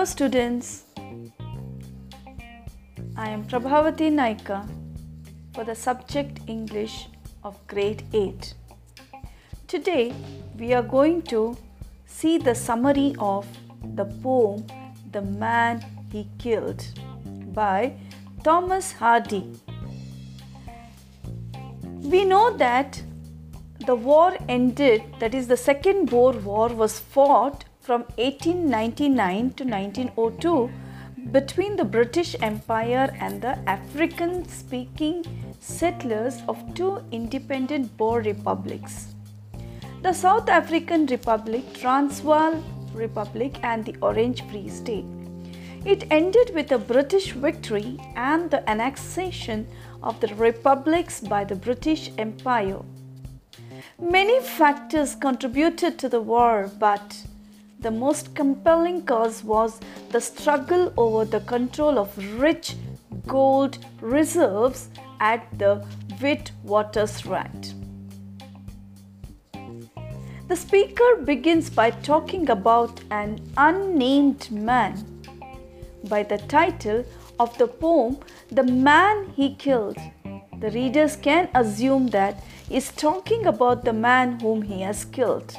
Hello students, I am Prabhavati Naika for the subject English of grade 8. Today we are going to see the summary of the poem The Man He Killed by Thomas Hardy. We know that the war ended, that is the Second Boer War was fought from 1899 to 1902 between the British Empire and the African-speaking settlers of two independent Boer republics. The South African Republic, Transvaal Republic and the Orange Free State. It ended with a British victory and the annexation of the republics by the British Empire. Many factors contributed to the war, but the most compelling cause was the struggle over the control of rich gold reserves at the Witwatersrand. The speaker begins by talking about an unnamed man. By the title of the poem, The Man He Killed, the readers can assume that he is talking about the man whom he has killed.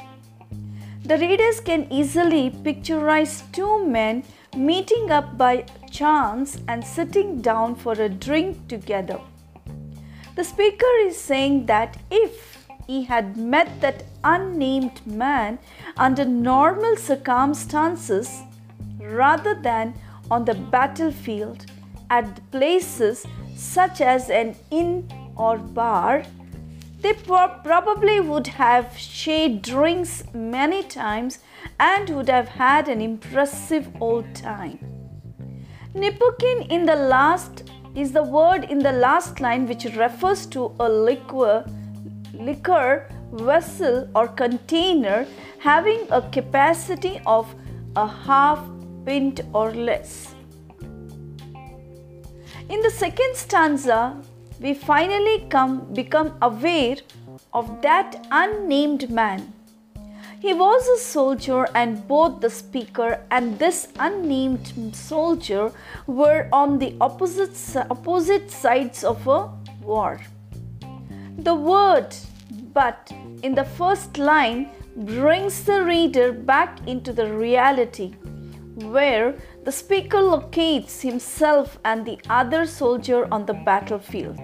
The readers can easily picturize two men meeting up by chance and sitting down for a drink together. The speaker is saying that if he had met that unnamed man under normal circumstances rather than on the battlefield, at places such as an inn or bar, they probably would have shared drinks many times and would have had an impressive old time. Nipkotin is the word in the last line which refers to a liquor vessel or container having a capacity of a half pint or less. In the second stanza, we finally become aware of that unnamed man. He was a soldier, and both the speaker and this unnamed soldier were on the opposite sides of a war. The word but in the first line brings the reader back into the reality, where the speaker locates himself and the other soldier on the battlefield.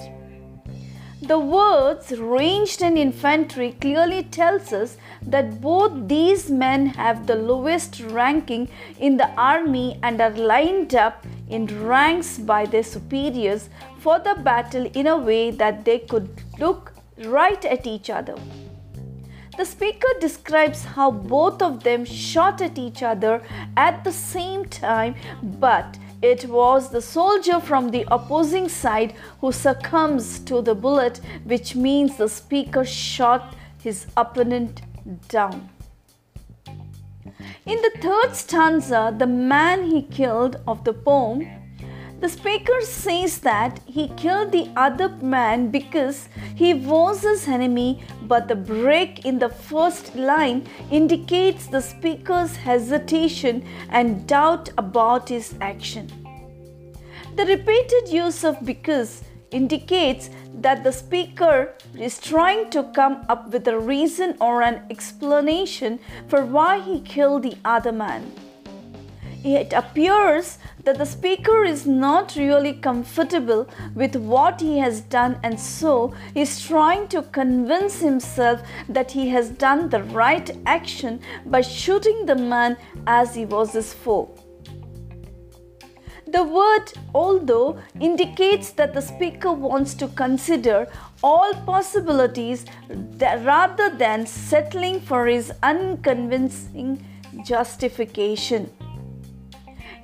The words ranged in infantry clearly tells us that both these men have the lowest ranking in the army and are lined up in ranks by their superiors for the battle in a way that they could look right at each other. The speaker describes how both of them shot at each other at the same time, but it was the soldier from the opposing side who succumbs to the bullet, which means the speaker shot his opponent down. In the third stanza, The Man He Killed of the poem, the speaker says that he killed the other man because he was his enemy, but the break in the first line indicates the speaker's hesitation and doubt about his action. The repeated use of because indicates that the speaker is trying to come up with a reason or an explanation for why he killed the other man. It appears that the speaker is not really comfortable with what he has done, and so is trying to convince himself that he has done the right action by shooting the man as he was his foe. The word although indicates that the speaker wants to consider all possibilities rather than settling for his unconvincing justification.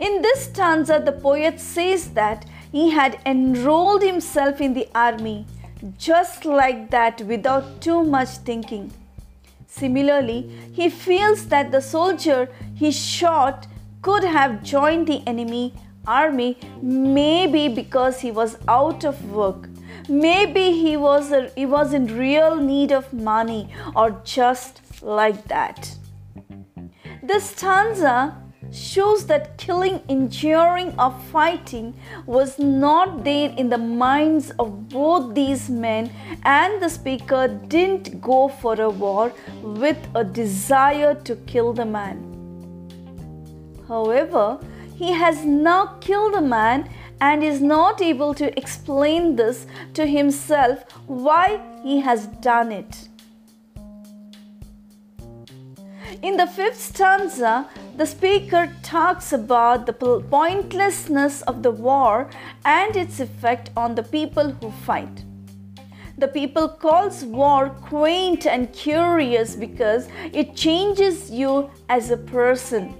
In this stanza, the poet says that he had enrolled himself in the army just like that without too much thinking. Similarly, he feels that the soldier he shot could have joined the enemy army, maybe because he was out of work, maybe he was in real need of money, or just like that. This stanza shows that killing, injuring or fighting was not there in the minds of both these men, and the speaker didn't go for a war with a desire to kill the man. However, he has now killed a man and is not able to explain this to himself why he has done it. In the fifth stanza, the speaker talks about the pointlessness of the war and its effect on the people who fight. The people calls war quaint and curious because it changes you as a person.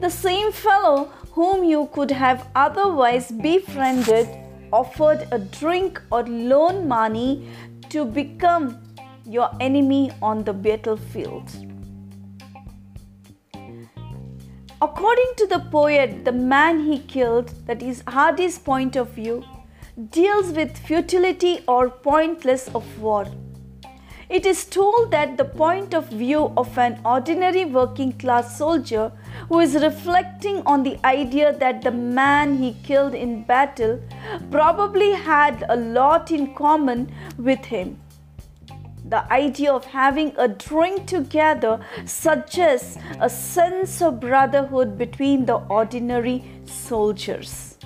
The same fellow whom you could have otherwise befriended, offered a drink or loan money to become your enemy on the battlefield. According to the poet, the man he killed, that is Hardy's point of view, deals with futility or pointless of war. It is told that the point of view of an ordinary working class soldier who is reflecting on the idea that the man he killed in battle probably had a lot in common with him. The idea of having a drink together suggests a sense of brotherhood between the ordinary soldiers.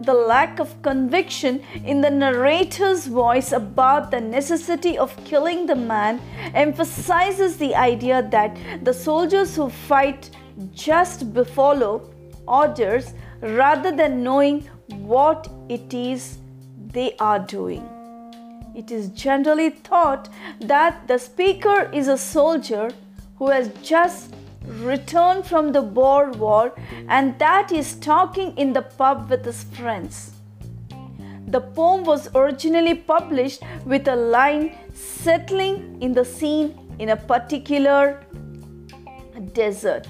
The lack of conviction in the narrator's voice about the necessity of killing the man emphasizes the idea that the soldiers who fight just follow orders rather than knowing what it is they are doing. It is generally thought that the speaker is a soldier who has just returned from the Boer War and that he is talking in the pub with his friends. The poem was originally published with a line settling in the scene in a particular desert.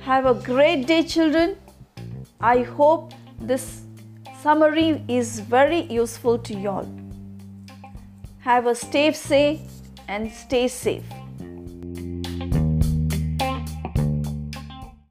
Have a great day, children. I hope this summary is very useful to you all. Have a stay safe and stay safe.